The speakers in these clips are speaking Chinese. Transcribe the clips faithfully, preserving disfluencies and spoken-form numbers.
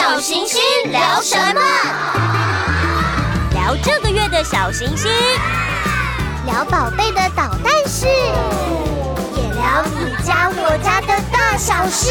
小行星聊什么？聊这个月的小行星，聊宝贝的捣蛋事，也聊你家我家的大小事。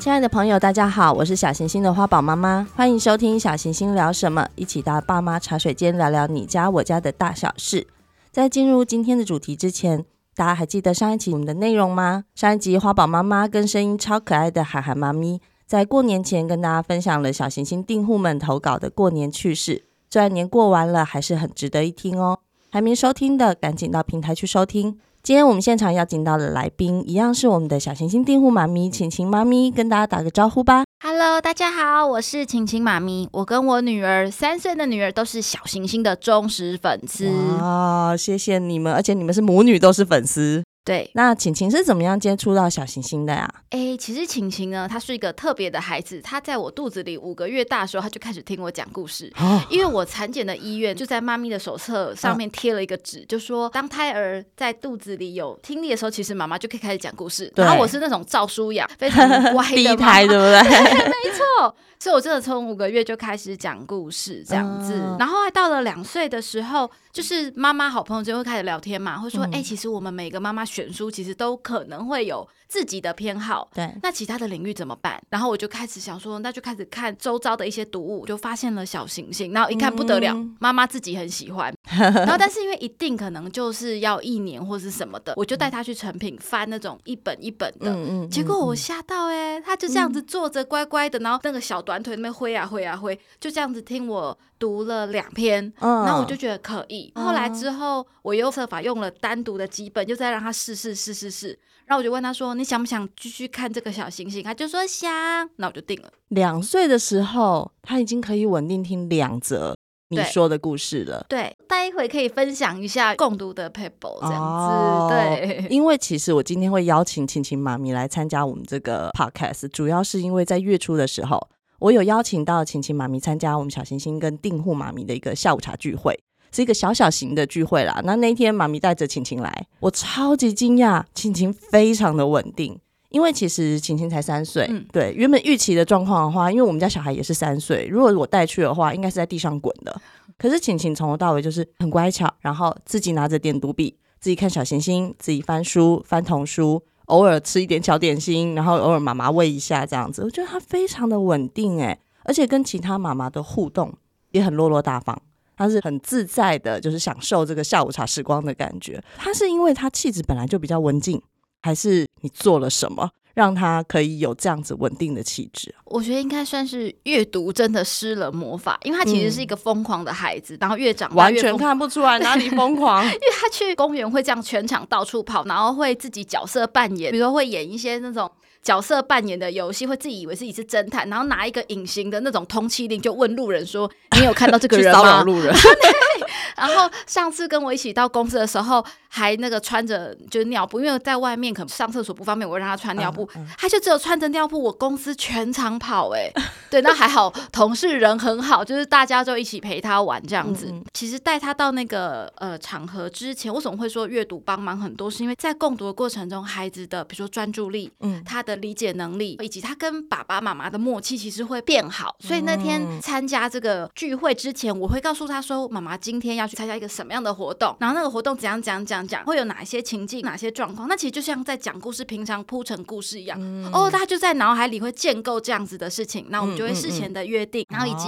亲爱的朋友，大家好，我是小行星的花宝妈妈，欢迎收听小行星聊什么，一起到爸妈茶水间聊聊你家我家的大小事。在进入今天的主题之前，大家还记得上一集我们的内容吗？上一集花宝妈妈跟声音超可爱的涵涵妈咪在过年前跟大家分享了小行星订户们投稿的过年趣事，虽然年过完了，还是很值得一听哦。还没收听的赶紧到平台去收听。今天我们现场邀请到的来宾一样是我们的小行星订户妈咪晴晴妈咪，跟大家打个招呼吧。 Hello， 大家好，我是晴晴妈咪，我跟我女儿三岁的女儿都是小行星的忠实粉丝。哇，谢谢你们，而且你们是母女都是粉丝。对，那晴晴是怎么样接触到小行星的呀、啊欸、其实晴晴呢，她是一个特别的孩子，她在我肚子里五个月大的时候，她就开始听我讲故事、哦、因为我产检的医院就在妈咪的手册上面贴了一个纸、哦、就说当胎儿在肚子里有听力的时候，其实妈妈就可以开始讲故事。然后我是那种照书养非常歪的第一胎，对不对？没错，所以我真的从五个月就开始讲故事这样子、嗯、然后还到了两岁的时候，就是妈妈好朋友就会开始聊天嘛，会说哎、嗯欸，其实我们每个妈妈选书其实都可能会有自己的偏好，对，那其他的领域怎么办？然后我就开始想说，那就开始看周遭的一些读物，就发现了小行星，然后一看不得了，嗯、妈妈自己很喜欢，然后但是因为一定可能就是要一年或是什么的，我就带她去成品翻那种一本一本的，嗯嗯、结果我吓到哎、欸，她就这样子坐着乖乖的，然后那个小短腿那边挥啊挥啊挥，就这样子听我读了两篇，嗯、然后我就觉得可以。后来之后，我又设法用了单独的几本，就再让她试。是是是是，然后我就问他说你想不想继续看这个小行星，他就说想，那我就定了。两岁的时候他已经可以稳定听两则你说的故事了。 对， 对，待会可以分享一下共读的 paper 这样子、哦、对，因为其实我今天会邀请晴晴妈咪来参加我们这个 podcast， 主要是因为在月初的时候我有邀请到晴晴妈咪参加我们小行星跟订户妈咪的一个下午茶聚会，是一个小小型的聚会啦。那那天妈咪带着晴晴来，我超级惊讶，晴晴非常的稳定，因为其实晴晴才三岁、嗯、对，原本预期的状况的话，因为我们家小孩也是三岁，如果我带去的话应该是在地上滚的，可是晴晴从头到尾就是很乖巧，然后自己拿着点读笔，自己看小行星，自己翻书翻童书，偶尔吃一点小点心，然后偶尔妈妈喂一下这样子，我觉得她非常的稳定耶，而且跟其他妈妈的互动也很落落大方，他是很自在的，就是享受这个下午茶时光的感觉。他是因为他气质本来就比较文静，还是你做了什么让他可以有这样子稳定的气质？我觉得应该算是阅读真的施了魔法，因为他其实是一个疯狂的孩子、嗯、然后越长大完全看不出来哪里疯狂因为他去公园会这样全场到处跑，然后会自己角色扮演，比如说会演一些那种角色扮演的游戏，会自己以为自己是侦探，然后拿一个隐形的那种通缉令，就问路人说你有看到这个人吗？去骚扰路人然后上次跟我一起到公司的时候还那个穿着就是尿布，因为在外面可能上厕所不方便，我让他穿尿布、嗯嗯、他就只有穿着尿布我公司全场跑哎、欸，对，那还好同事人很好，就是大家就一起陪他玩这样子、嗯、其实带他到那个呃场合之前，为什么会说阅读帮忙很多，是因为在共读的过程中孩子的比如说专注力、嗯、他的理解能力以及他跟爸爸妈妈的默契其实会变好，所以那天参加这个聚会之前，我会告诉他说妈妈今天要去参加一个什么样的活动，然后那个活动怎样怎样怎样讲，会有哪些情境哪些状况，那其实就像在讲故事平常铺成故事一样、嗯、哦，他就在脑海里会建构这样子的事情，那我们就会事前的约定、嗯嗯嗯、然后以及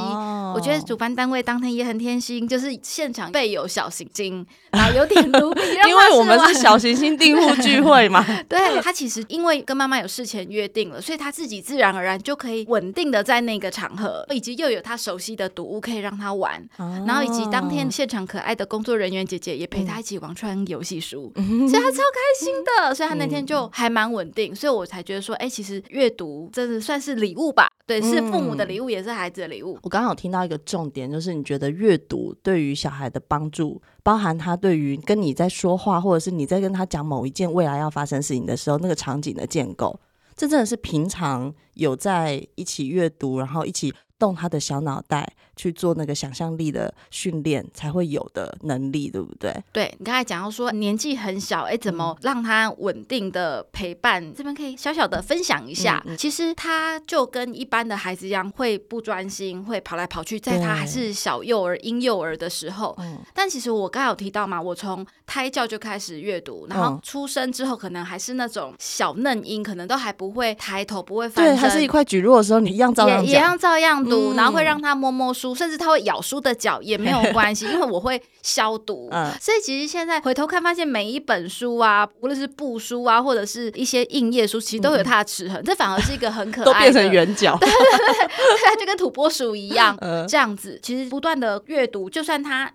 我觉得主办单位当天也很贴心，就是现场备有小行星，然后有点努力因为我们是小行星订户聚会嘛对，他其实因为跟妈妈有事前约定了，所以他自己自然而然就可以稳定的在那个场合，以及又有他熟悉的读物可以让他玩、哦、然后以及当天现场可爱的工作人员姐姐也陪他一起玩穿游戏书、嗯、所以他超开心的、嗯、所以他那天就还蛮稳定、嗯、所以我才觉得说哎、欸，其实阅读真的算是礼物吧，对，是父母的礼物、嗯、也是孩子的礼物。我刚刚有听到一个重点，就是你觉得阅读对于小孩的帮助，包含他对于跟你在说话或者是你在跟他讲某一件未来要发生事情的时候那个场景的建构，这真的是平常有在一起阅读然后一起动他的小脑袋去做那个想象力的训练才会有的能力，对不对？对，你刚才讲到说年纪很小，哎，怎么让他稳定的陪伴，这边可以小小的分享一下、嗯嗯、其实他就跟一般的孩子一样会不专心，会跑来跑去，在他还是小幼儿婴幼儿的时候、嗯、但其实我刚才有提到嘛，我从胎教就开始阅读，然后出生之后可能还是那种小嫩婴，可能都还不会抬头，不会翻身，对，还是一块蒟蒻的时候，你一样照样讲，也一样照样读、嗯、然后会让他摸摸书，甚至他会咬书的脚也没有关系，因为我会消毒、嗯、所以其实现在回头看发现每一本书啊，无论是布书啊或者是一些硬页书，其实都有它的齿痕、嗯、这反而是一个很可爱的，都变成圆角，对对对对，它就跟土拨鼠一样、嗯、这样子其实不断的阅读，就算它、欸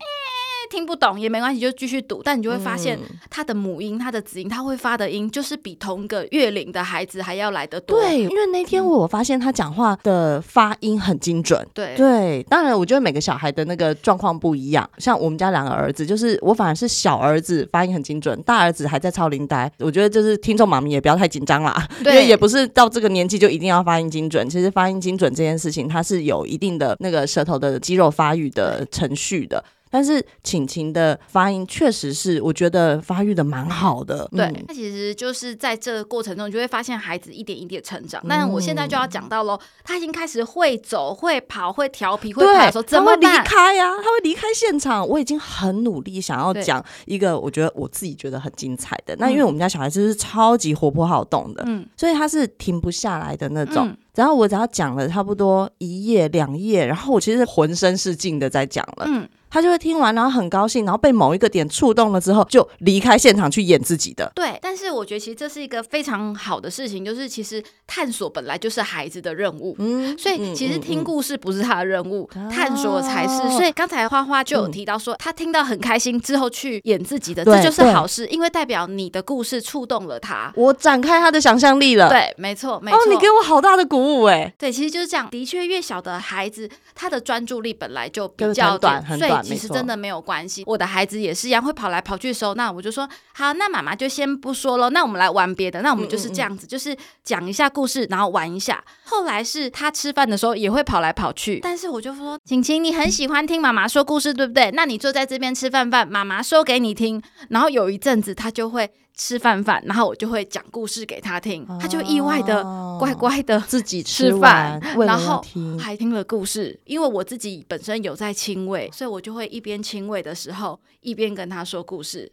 听不懂也没关系，就继续读，但你就会发现他的母音、他的子音、他会发的音就是比同个月龄的孩子还要来得多。对，因为那天我发现他讲话的发音很精准。对对，当然我觉得每个小孩的那个状况不一样，像我们家两个儿子，就是我反而是小儿子发音很精准，大儿子还在超龄呆。我觉得就是听众妈咪也不要太紧张啦，因为也不是到这个年纪就一定要发音精准，其实发音精准这件事情它是有一定的那个舌头的肌肉发育的程序的，但是晴晴的发音确实是我觉得发育的蛮好的。对，那、嗯、其实就是在这个过程中你就会发现孩子一点一点成长、嗯、但我现在就要讲到咯，他已经开始会走会跑会调皮会爬的时候怎么办？他会离开啊，他会离开现场。我已经很努力想要讲一个我觉得我自己觉得很精彩的，那因为我们家小孩子是超级活泼好动的、嗯、所以他是停不下来的那种、嗯，然后我只要讲了差不多一页两页，然后我其实浑身是劲的在讲了、嗯、他就会听完然后很高兴，然后被某一个点触动了之后就离开现场去演自己的。对，但是我觉得其实这是一个非常好的事情，就是其实探索本来就是孩子的任务、嗯、所以其实听故事不是他的任务、嗯嗯嗯、探索才是、哦、所以刚才花花就有提到说、嗯、他听到很开心之后去演自己的，这就是好事，因为代表你的故事触动了他，我展开他的想象力了。对，没错没错。哦，你给我好大的鼓。欸、对，其实就是这样，的确越小的孩子他的专注力本来就比较短，所以其实真的没有关系。我的孩子也是一样会跑来跑去的时候，那我就说好，那妈妈就先不说咯，那我们来玩别的，那我们就是这样子，嗯嗯嗯，就是讲一下故事然后玩一下。后来是他吃饭的时候也会跑来跑去，但是我就说晴晴你很喜欢听妈妈说故事对不对，那你坐在这边吃饭饭，妈妈说给你听。然后有一阵子他就会吃饭饭，然后我就会讲故事给他听，他就意外的、哦、乖乖的自己吃饭，然后还听了故事。因为我自己本身有在亲喂，所以我就会一边亲喂的时候一边跟他说故事，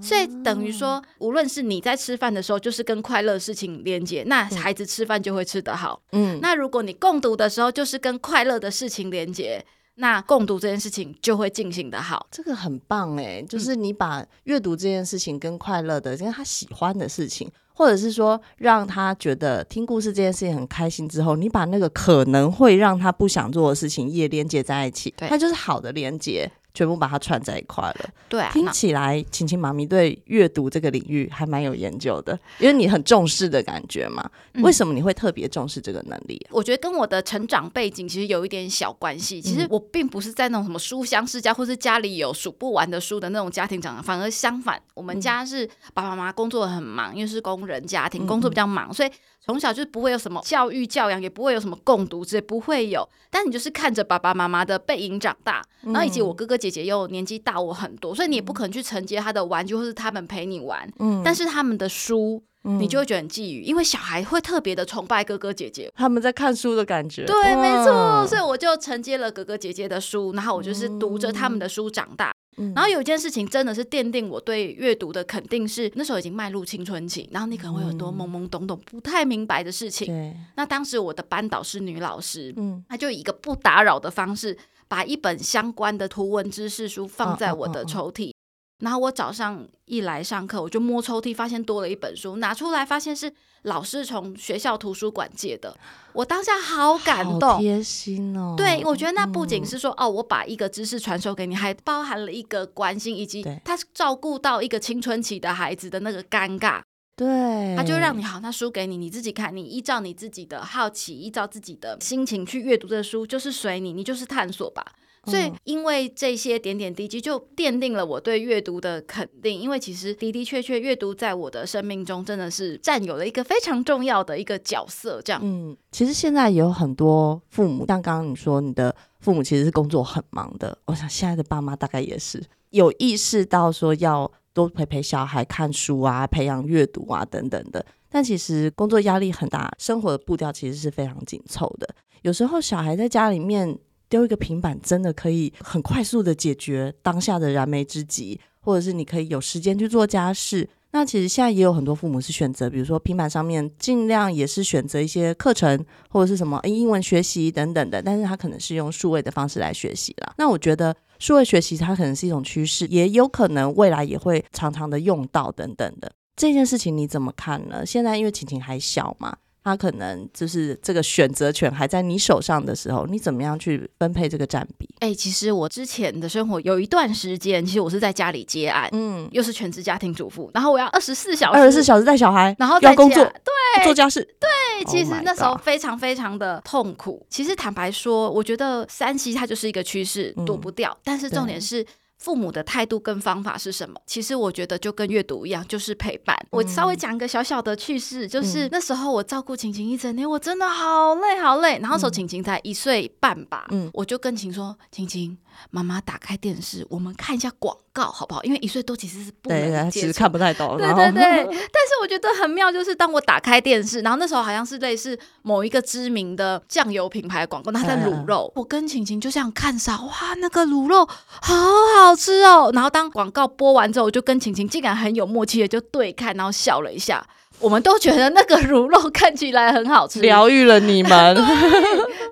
所以等于说无论是你在吃饭的时候就是跟快乐的事情连结，那孩子吃饭就会吃得好、嗯、那如果你共读的时候就是跟快乐的事情连结，那共读这件事情就会进行的好。这个很棒欸，就是你把阅读这件事情跟快乐的、嗯、跟他喜欢的事情，或者是说让他觉得听故事这件事情很开心之后，你把那个可能会让他不想做的事情也连结在一起，它就是好的连结，全部把它串在一块了。对、啊，听起来晴晴妈咪对阅读这个领域还蛮有研究的，因为你很重视的感觉嘛、嗯、为什么你会特别重视这个能力、啊、我觉得跟我的成长背景其实有一点小关系。其实我并不是在那种什么书香世家或是家里有数不完的书的那种家庭长大，反而相反，我们家是爸爸妈妈工作很忙，因为是工人家庭，工作比较忙、嗯、所以从小就不会有什么教育教养，也不会有什么共读之类，不会有。但你就是看着爸爸妈妈的背影长大、嗯、然后以及我哥哥姐姐又年纪大我很多，所以你也不可能去承接他的玩具或是他们陪你玩、嗯、但是他们的书你就会觉得很觊觎、嗯、因为小孩会特别的崇拜哥哥姐姐，他们在看书的感觉。对，没错，所以我就承接了哥哥姐姐的书，然后我就是读着他们的书长大、嗯嗯、然后有一件事情真的是奠定我对阅读的肯定，是那时候已经迈入青春期，然后你可能会有很多懵懵懂懂不太明白的事情、嗯、那当时我的班导是女老师、嗯、她就以一个不打扰的方式把一本相关的图文知识书放在我的抽屉、哦哦哦哦、然后我早上一来上课我就摸抽屉发现多了一本书，拿出来发现是老师从学校图书馆借的。我当下好感动，好贴心哦。对，我觉得那不仅是说、嗯、哦，我把一个知识传授给你，还包含了一个关心，以及他照顾到一个青春期的孩子的那个尴尬。对，他就让你好，那书给你，你自己看，你依照你自己的好奇，依照自己的心情去阅读这书，就是随你，你就是探索吧。所以因为这些点点滴滴就奠定了我对阅读的肯定，因为其实的的确确阅读在我的生命中真的是占有了一个非常重要的一个角色这样。嗯，其实现在也有很多父母，像刚刚你说你的父母其实是工作很忙的，我想现在的爸妈大概也是有意识到说要多陪陪小孩看书啊，培养阅读啊等等的，但其实工作压力很大，生活的步调其实是非常紧凑的，有时候小孩在家里面丢一个平板真的可以很快速的解决当下的燃眉之急，或者是你可以有时间去做家事。那其实现在也有很多父母是选择比如说平板上面尽量也是选择一些课程或者是什么英文学习等等的，但是他可能是用数位的方式来学习啦。那我觉得数位学习它可能是一种趋势，也有可能未来也会常常的用到等等的，这件事情你怎么看呢？现在因为晴晴还小嘛，他可能就是这个选择权还在你手上的时候，你怎么样去分配这个占比？欸，其实我之前的生活有一段时间其实我是在家里接案，嗯，又是全职家庭主妇，然后我要二十四小时带小孩，然后要工作，对，做家事，对，其实那时候非常非常的痛苦。oh、其实坦白说我觉得三 C它就是一个趋势，躲不掉，嗯，但是重点是父母的态度跟方法是什么？其实我觉得就跟阅读一样，就是陪伴。嗯，我稍微讲一个小小的趣事，就是那时候我照顾晴晴一整天，我真的好累好累，然后那时候晴晴才一岁半吧，嗯，我就跟晴说，晴晴，妈妈打开电视我们看一下广告好不好，因为一岁多其实是不能接触，对，其实看不太懂，对对对但是我觉得很妙，就是当我打开电视，然后那时候好像是类似某一个知名的酱油品牌的广告，那它在卤肉，嗯，我跟晴晴就这样看上，哇，那个卤肉好好吃哦，然后当广告播完之后，我就跟晴晴竟然很有默契的就对看，然后笑了一下，我们都觉得那个卤肉看起来很好吃，疗愈了你们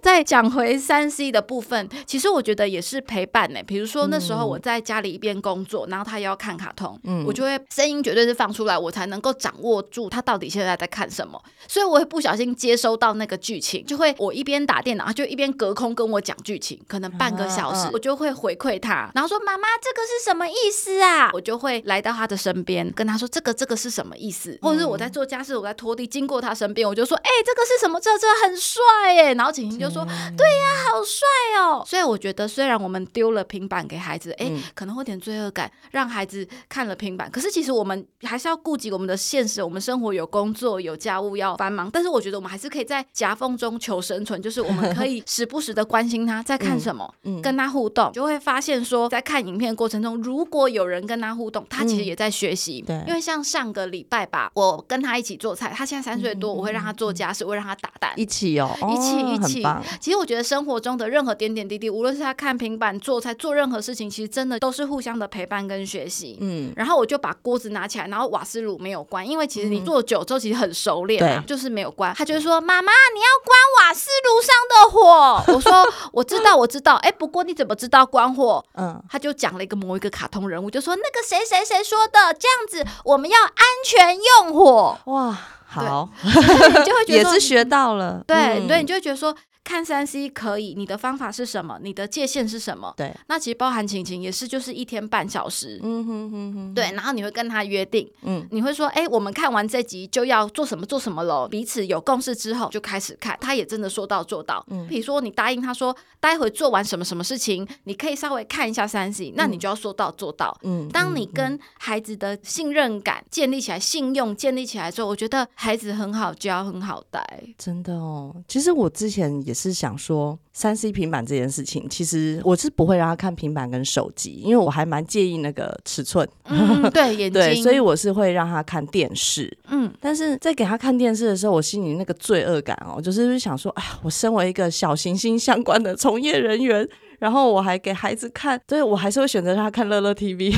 再讲回 三 C 的部分，其实我觉得也是陪伴，欸，比如说那时候我在家里一边工作，嗯，然后他也要看卡通，嗯，我就会声音绝对是放出来，我才能够掌握住他到底现在在看什么，所以我会不小心接收到那个剧情，就会我一边打电脑他就一边隔空跟我讲剧情，可能半个小时，啊，我就会回馈他，然后说妈妈这个是什么意思啊，我就会来到他的身边跟他说这个这个是什么意思，或者是我在做做家事，我在拖地，经过他身边，我就说：“哎，欸，这个是什么？这这很帅哎！”然后晴晴就说：“对呀，啊，好帅哦！”所以我觉得，虽然我们丢了平板给孩子，哎，欸嗯，可能会有点罪恶感，让孩子看了平板。可是其实我们还是要顾及我们的现实，我们生活有工作有家务要繁忙。但是我觉得我们还是可以在夹缝中求生存，就是我们可以时不时的关心他在看什么，嗯，跟他互动，就会发现说，在看影片的过程中，如果有人跟他互动，他其实也在学习。嗯，因为像上个礼拜吧，我跟他。他一起做菜，他现在三岁多，嗯，我会让他做家事，我会让他打蛋，一起哦，一起一起。其实我觉得生活中的任何点点滴滴，无论是他看平板、做菜、做任何事情，其实真的都是互相的陪伴跟学习。嗯，然后我就把锅子拿起来，然后瓦斯炉没有关，因为其实你做久之后其实很熟练，啊，嗯，就是没有关。他就会说：“妈妈，你要关瓦斯炉上的火。”我说：“我知道，我知道。”哎，不过你怎么知道关火？嗯，他就讲了一个某一个卡通人物，就说：“那个谁谁谁说的，这样子我们要安全用火。”哇，好你就会觉得也是学到了，对，嗯，对，你就会觉得说看 三 C 可以，你的方法是什么，你的界限是什么，对，那其实包含晴晴也是就是一天半小时，嗯哼哼哼，对，然后你会跟他约定，嗯，你会说哎，欸，我们看完这集就要做什么做什么咯，彼此有共识之后就开始看，他也真的说到做到，嗯，比如说你答应他说待会做完什么什么事情你可以稍微看一下 三 C， 那你就要说到做到，嗯，当你跟孩子的信任感建立起来，信用建立起来之后，我觉得孩子很好教很好带，真的哦。其实我之前也也是想说 三 C 平板这件事情，其实我是不会让他看平板跟手机，因为我还蛮介意那个尺寸，嗯，对，眼睛，对，所以我是会让他看电视，嗯，但是在给他看电视的时候，我心里那个罪恶感哦，就是想说哎，我身为一个小行星相关的从业人员，然后我还给孩子看，所以我还是会选择让他看乐乐 T V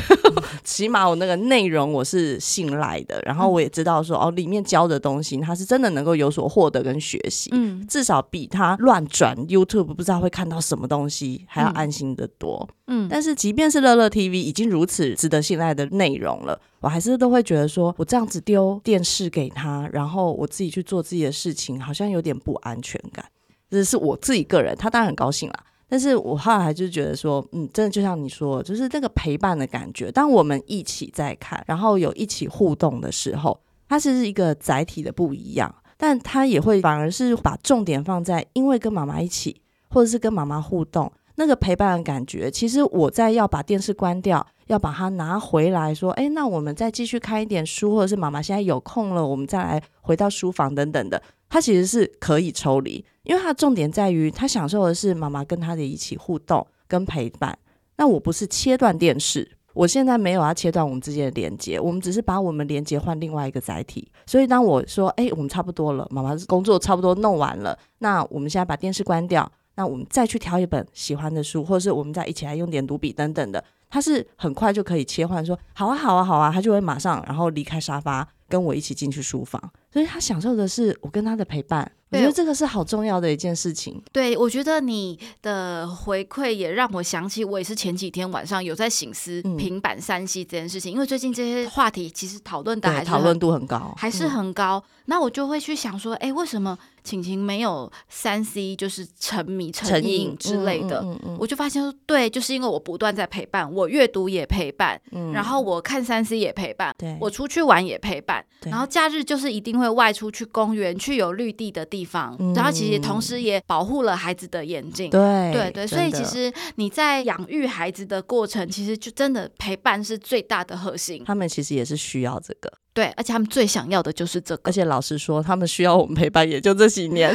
起码我那个内容我是信赖的，然后我也知道说，嗯，哦，里面教的东西他是真的能够有所获得跟学习，嗯，至少比他乱转 YouTube 不知道会看到什么东西还要安心的多，嗯，但是即便是乐乐 T V 已经如此值得信赖的内容了，我还是都会觉得说我这样子丢电视给他，然后我自己去做自己的事情，好像有点不安全感，这是我自己个人，他当然很高兴啦，但是我后来就觉得说嗯，真的就像你说，就是那个陪伴的感觉，当我们一起在看，然后有一起互动的时候，它是一个载体的不一样，但它也会反而是把重点放在因为跟妈妈一起或者是跟妈妈互动，那个陪伴的感觉，其实我在要把电视关掉要把它拿回来说，哎，那我们再继续看一点书，或者是妈妈现在有空了我们再来回到书房等等的，它其实是可以抽离，因为它的重点在于它享受的是妈妈跟她的一起互动跟陪伴。那我不是切断电视，我现在没有要切断我们之间的连接，我们只是把我们连接换另外一个载体。所以当我说哎、欸，我们差不多了，妈妈工作差不多弄完了，那我们现在把电视关掉，那我们再去挑一本喜欢的书，或者是我们再一起来用点读笔等等的，它是很快就可以切换说好啊好啊好啊，他就会马上然后离开沙发跟我一起进去书房，所以他享受的是我跟他的陪伴。我觉得这个是好重要的一件事情。对，我觉得你的回馈也让我想起，我也是前几天晚上有在省思平板三C这件事情、嗯、因为最近这些话题其实讨论的还是讨论度很高，还是很高、嗯、那我就会去想说哎、欸，为什么晴晴没有 三C 就是沉迷成瘾之类的、嗯嗯嗯嗯、我就发现说对，就是因为我不断在陪伴，我阅读也陪伴、嗯、然后我看 三C 也陪伴，我出去玩也陪伴，然后假日就是一定会外出去公园，去有绿地的地方、嗯、然后其实同时也保护了孩子的眼睛。 对, 对对，所以其实你在养育孩子的过程其实就真的陪伴是最大的核心，他们其实也是需要这个，对，而且他们最想要的就是这个，而且老实说他们需要我们陪伴也就这几年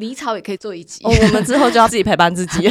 离巢也可以做一集、哦、我们之后就要自己陪伴自己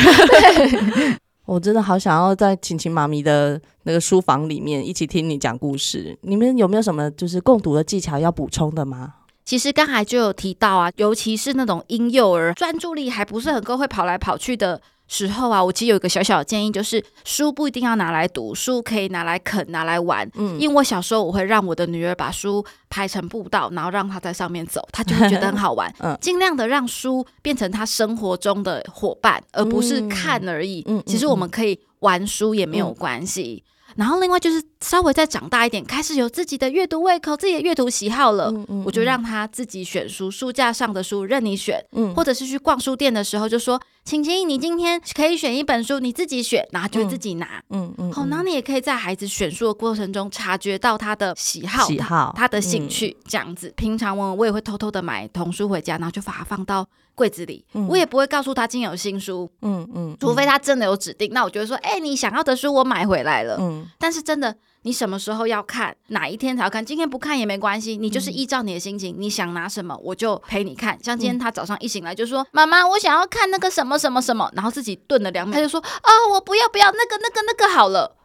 我真的好想要在晴晴妈咪的那个书房里面一起听你讲故事。你们有没有什么就是共读的技巧要补充的吗？其实刚才就有提到啊，尤其是那种婴幼儿专注力还不是很够，会跑来跑去的时候啊，我其实有一个小小的建议，就是书不一定要拿来读，书可以拿来啃拿来玩、嗯、因为我小时候我会让我的女儿把书排成步道，然后让她在上面走，她就会觉得很好玩、嗯、尽量的让书变成她生活中的伙伴，而不是看而已、嗯、其实我们可以玩书也没有关系、嗯、然后另外就是稍微再长大一点，开始有自己的阅读胃口，自己的阅读喜好了、嗯嗯、我就让她自己选书，书架上的书任你选、嗯、或者是去逛书店的时候就说晴晴，你今天可以选一本书，你自己选，然后就自己拿、嗯嗯嗯哦、然后你也可以在孩子选书的过程中察觉到他的喜好, 喜好他的兴趣、嗯、这样子。平常我也会偷偷的买童书回家，然后就把它放到柜子里、嗯、我也不会告诉他今天有新书、嗯嗯嗯、除非他真的有指定，那我就会说哎、欸，你想要的书我买回来了、嗯、但是真的你什么时候要看，哪一天才要看，今天不看也没关系，你就是依照你的心情、嗯、你想拿什么我就陪你看。像今天他早上一醒来就说、嗯、妈妈我想要看那个什么什么什么，然后自己顿了两秒他就说哦我不要不要那个那个那个好了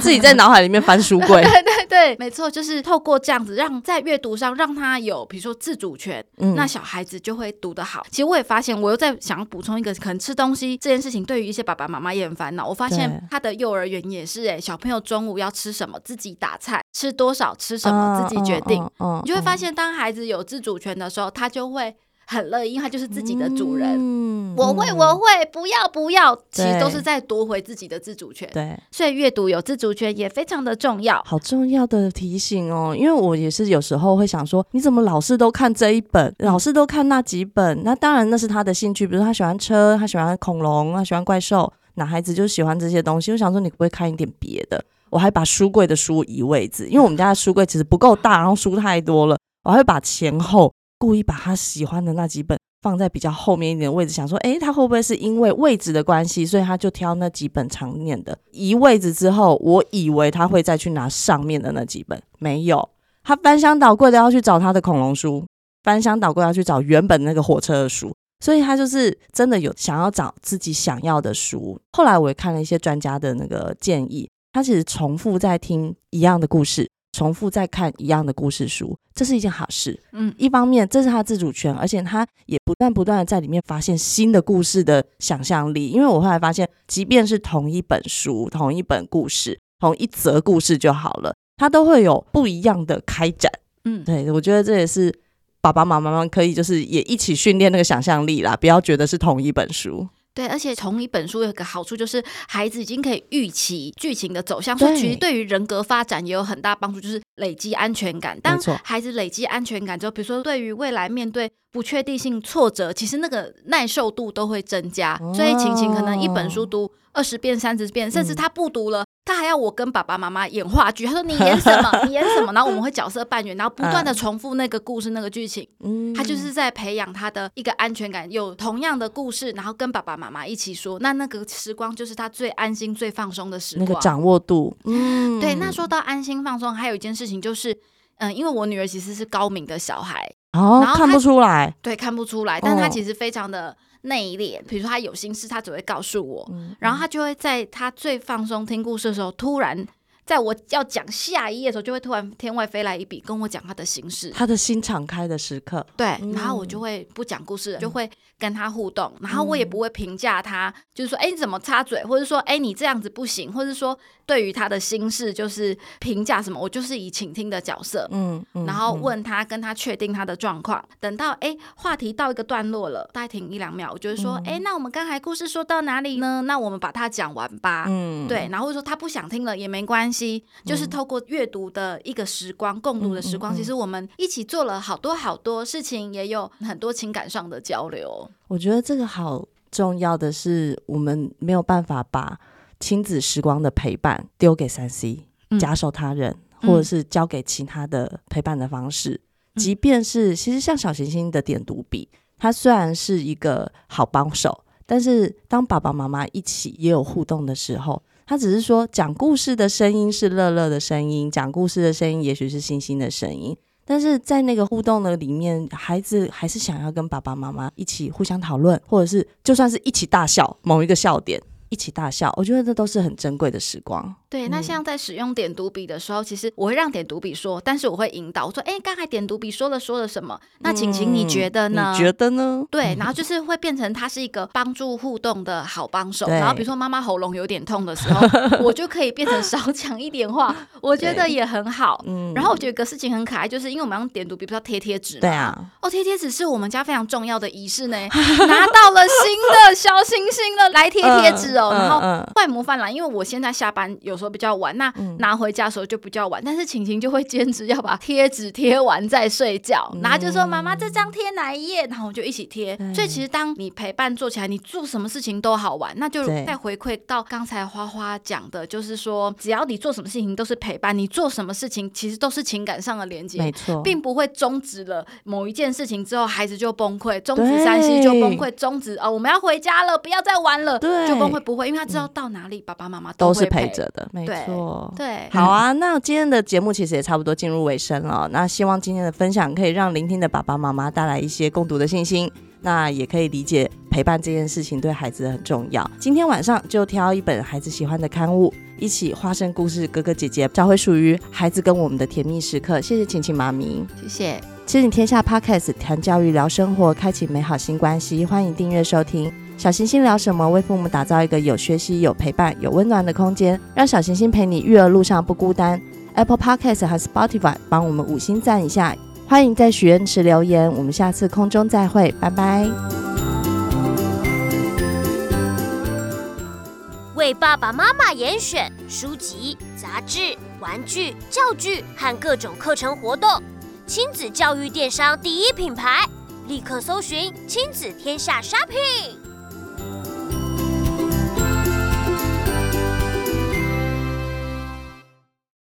自己在脑海里面翻书柜对对对，没错，就是透过这样子让在阅读上让他有比如说自主权、嗯、那小孩子就会读得好。其实我也发现我又在想要补充一个，可能吃东西这件事情对于一些爸爸妈妈也很烦恼，我发现他的幼儿园也是、欸、小朋友中午要吃什么自己打菜，吃多少吃什么、嗯、自己决定、嗯嗯、你就会发现当孩子有自主权的时候他就会很乐意，因为他就是自己的主人、嗯、我会我会不要不要，其实都是在夺回自己的自主权。对，所以阅读有自主权也非常的重要。好重要的提醒哦，因为我也是有时候会想说你怎么老是都看这一本，老是都看那几本，那当然那是他的兴趣，比如他喜欢车，他喜欢恐龙，他喜欢怪兽，男孩子就喜欢这些东西，我想说你可不可以看一点别的。我还把书柜的书移位置，因为我们家的书柜其实不够大，然后书太多了，我还会把前后故意把他喜欢的那几本放在比较后面一点的位置，想说诶他会不会是因为位置的关系所以他就挑那几本常念的。移位置之后我以为他会再去拿上面的那几本，没有，他翻箱倒柜的要去找他的恐龙书，翻箱倒柜要去找原本那个火车的书，所以他就是真的有想要找自己想要的书。后来我也看了一些专家的那个建议，他其实重复在听一样的故事，重复在看一样的故事书，这是一件好事。嗯，一方面这是他自主权，而且他也不断不断的在里面发现新的故事的想象力。因为我后来发现即便是同一本书，同一本故事，同一则故事就好了，他都会有不一样的开展。嗯，对，我觉得这也是爸爸妈妈们可以就是也一起训练那个想象力啦，不要觉得是同一本书。对，而且同一本书有一个好处就是孩子已经可以预期剧情的走向，所以其实对于人格发展也有很大帮助，就是累积安全感。当孩子累积安全感之后，比如说对于未来面对不确定性挫折，其实那个耐受度都会增加、哦、所以晴晴可能一本书读二十遍三十遍，甚至他不读了、嗯、他还要我跟爸爸妈妈演话剧，他说你演什么你演什么，然后我们会角色扮演，然后不断的重复那个故事那个剧情、嗯、他就是在培养他的一个安全感，有同样的故事然后跟爸爸妈妈一起说，那那个时光就是他最安心最放松的时光，那个掌握度、嗯、对。那说到安心放松还有一件事情就是、嗯、因为我女儿其实是高敏的小孩哦，然后看不出来，对看不出来，但她其实非常的内敛、哦、比如说她有心事她只会告诉我、嗯、然后她就会在她最放松听故事的时候，突然在我要讲下一页的时候就会突然天外飞来一笔跟我讲她的心事，她的心敞开的时刻，对、嗯、然后我就会不讲故事就会跟她互动，然后我也不会评价她、嗯、就是说哎你怎么插嘴，或者说哎你这样子不行，或者说对于她的心事就是评价什么，我就是以倾听的角色、嗯嗯、然后问她跟她确定她的状况、嗯、等到哎话题到一个段落了大概停一两秒，我就会说哎、嗯、那我们刚才故事说到哪里呢，那我们把它讲完吧、嗯、对，然后说她不想听了也没关系，就是透过阅读的一个时光共读的时光、嗯嗯嗯、其实我们一起做了好多好多事情，也有很多情感上的交流。我觉得这个好重要的是我们没有办法把亲子时光的陪伴丢给 三 C、嗯、假手他人或者是交给其他的陪伴的方式、嗯、即便是其实像小行星的点读笔，它虽然是一个好帮手，但是当爸爸妈妈一起也有互动的时候，他只是说讲故事的声音是乐乐的声音，讲故事的声音也许是星星的声音，但是在那个互动的里面，孩子还是想要跟爸爸妈妈一起互相讨论，或者是就算是一起大笑某一个笑点一起大笑，我觉得这都是很珍贵的时光。对，那像在使用点读笔的时候、嗯、其实我会让点读笔说，但是我会引导我说哎，刚才点读笔说了说了什么，那晴晴你觉得呢、嗯、你觉得呢，对，然后就是会变成它是一个帮助互动的好帮手。然后比如说妈妈喉咙有点痛的时候我就可以变成少讲一点话我觉得也很好、嗯、然后我觉得一个事情很可爱，就是因为我们用点读笔不是要贴贴纸吗，对啊，哦贴贴纸是我们家非常重要的仪式呢拿到了新的小星星了来贴贴纸、呃然后外模范啦，因为我现在下班有时候比较晚，那拿回家的时候就比较晚、嗯、但是晴晴就会坚持要把贴纸贴完再睡觉、嗯、然后就说妈妈这张贴哪一页，然后我就一起贴、嗯、所以其实当你陪伴做起来，你做什么事情都好玩。那就再回馈到刚才花花讲的，就是说只要你做什么事情都是陪伴，你做什么事情其实都是情感上的连接，没错，并不会终止了某一件事情之后孩子就崩溃，终止三 C 就崩溃，终止、哦、我们要回家了不要再玩了就崩溃，不会，因为他知道到哪里、嗯、爸爸妈妈 都, 都是陪着的，没错， 对, 对、嗯、好啊，那今天的节目其实也差不多进入尾声了，那希望今天的分享可以让聆听的爸爸妈妈带来一些共读的信心，那也可以理解陪伴这件事情对孩子很重要。今天晚上就挑一本孩子喜欢的刊物，一起化身故事哥哥姐姐，找回属于孩子跟我们的甜蜜时刻。谢谢晴晴妈咪，谢谢亲子天下 Podcast， 谈教育聊生活，开启美好新关系，欢迎订阅收听小行星聊什么，为父母打造一个有学习有陪伴有温暖的空间，让小行星陪你育儿路上不孤单。 Apple Podcast 和 Spotify 帮我们五星赞一下，欢迎在许愿池留言，我们下次空中再会，拜拜。为爸爸妈妈严选书籍杂志玩具教具和各种课程活动，亲子教育电商第一品牌，立刻搜寻亲子天下 Shopping。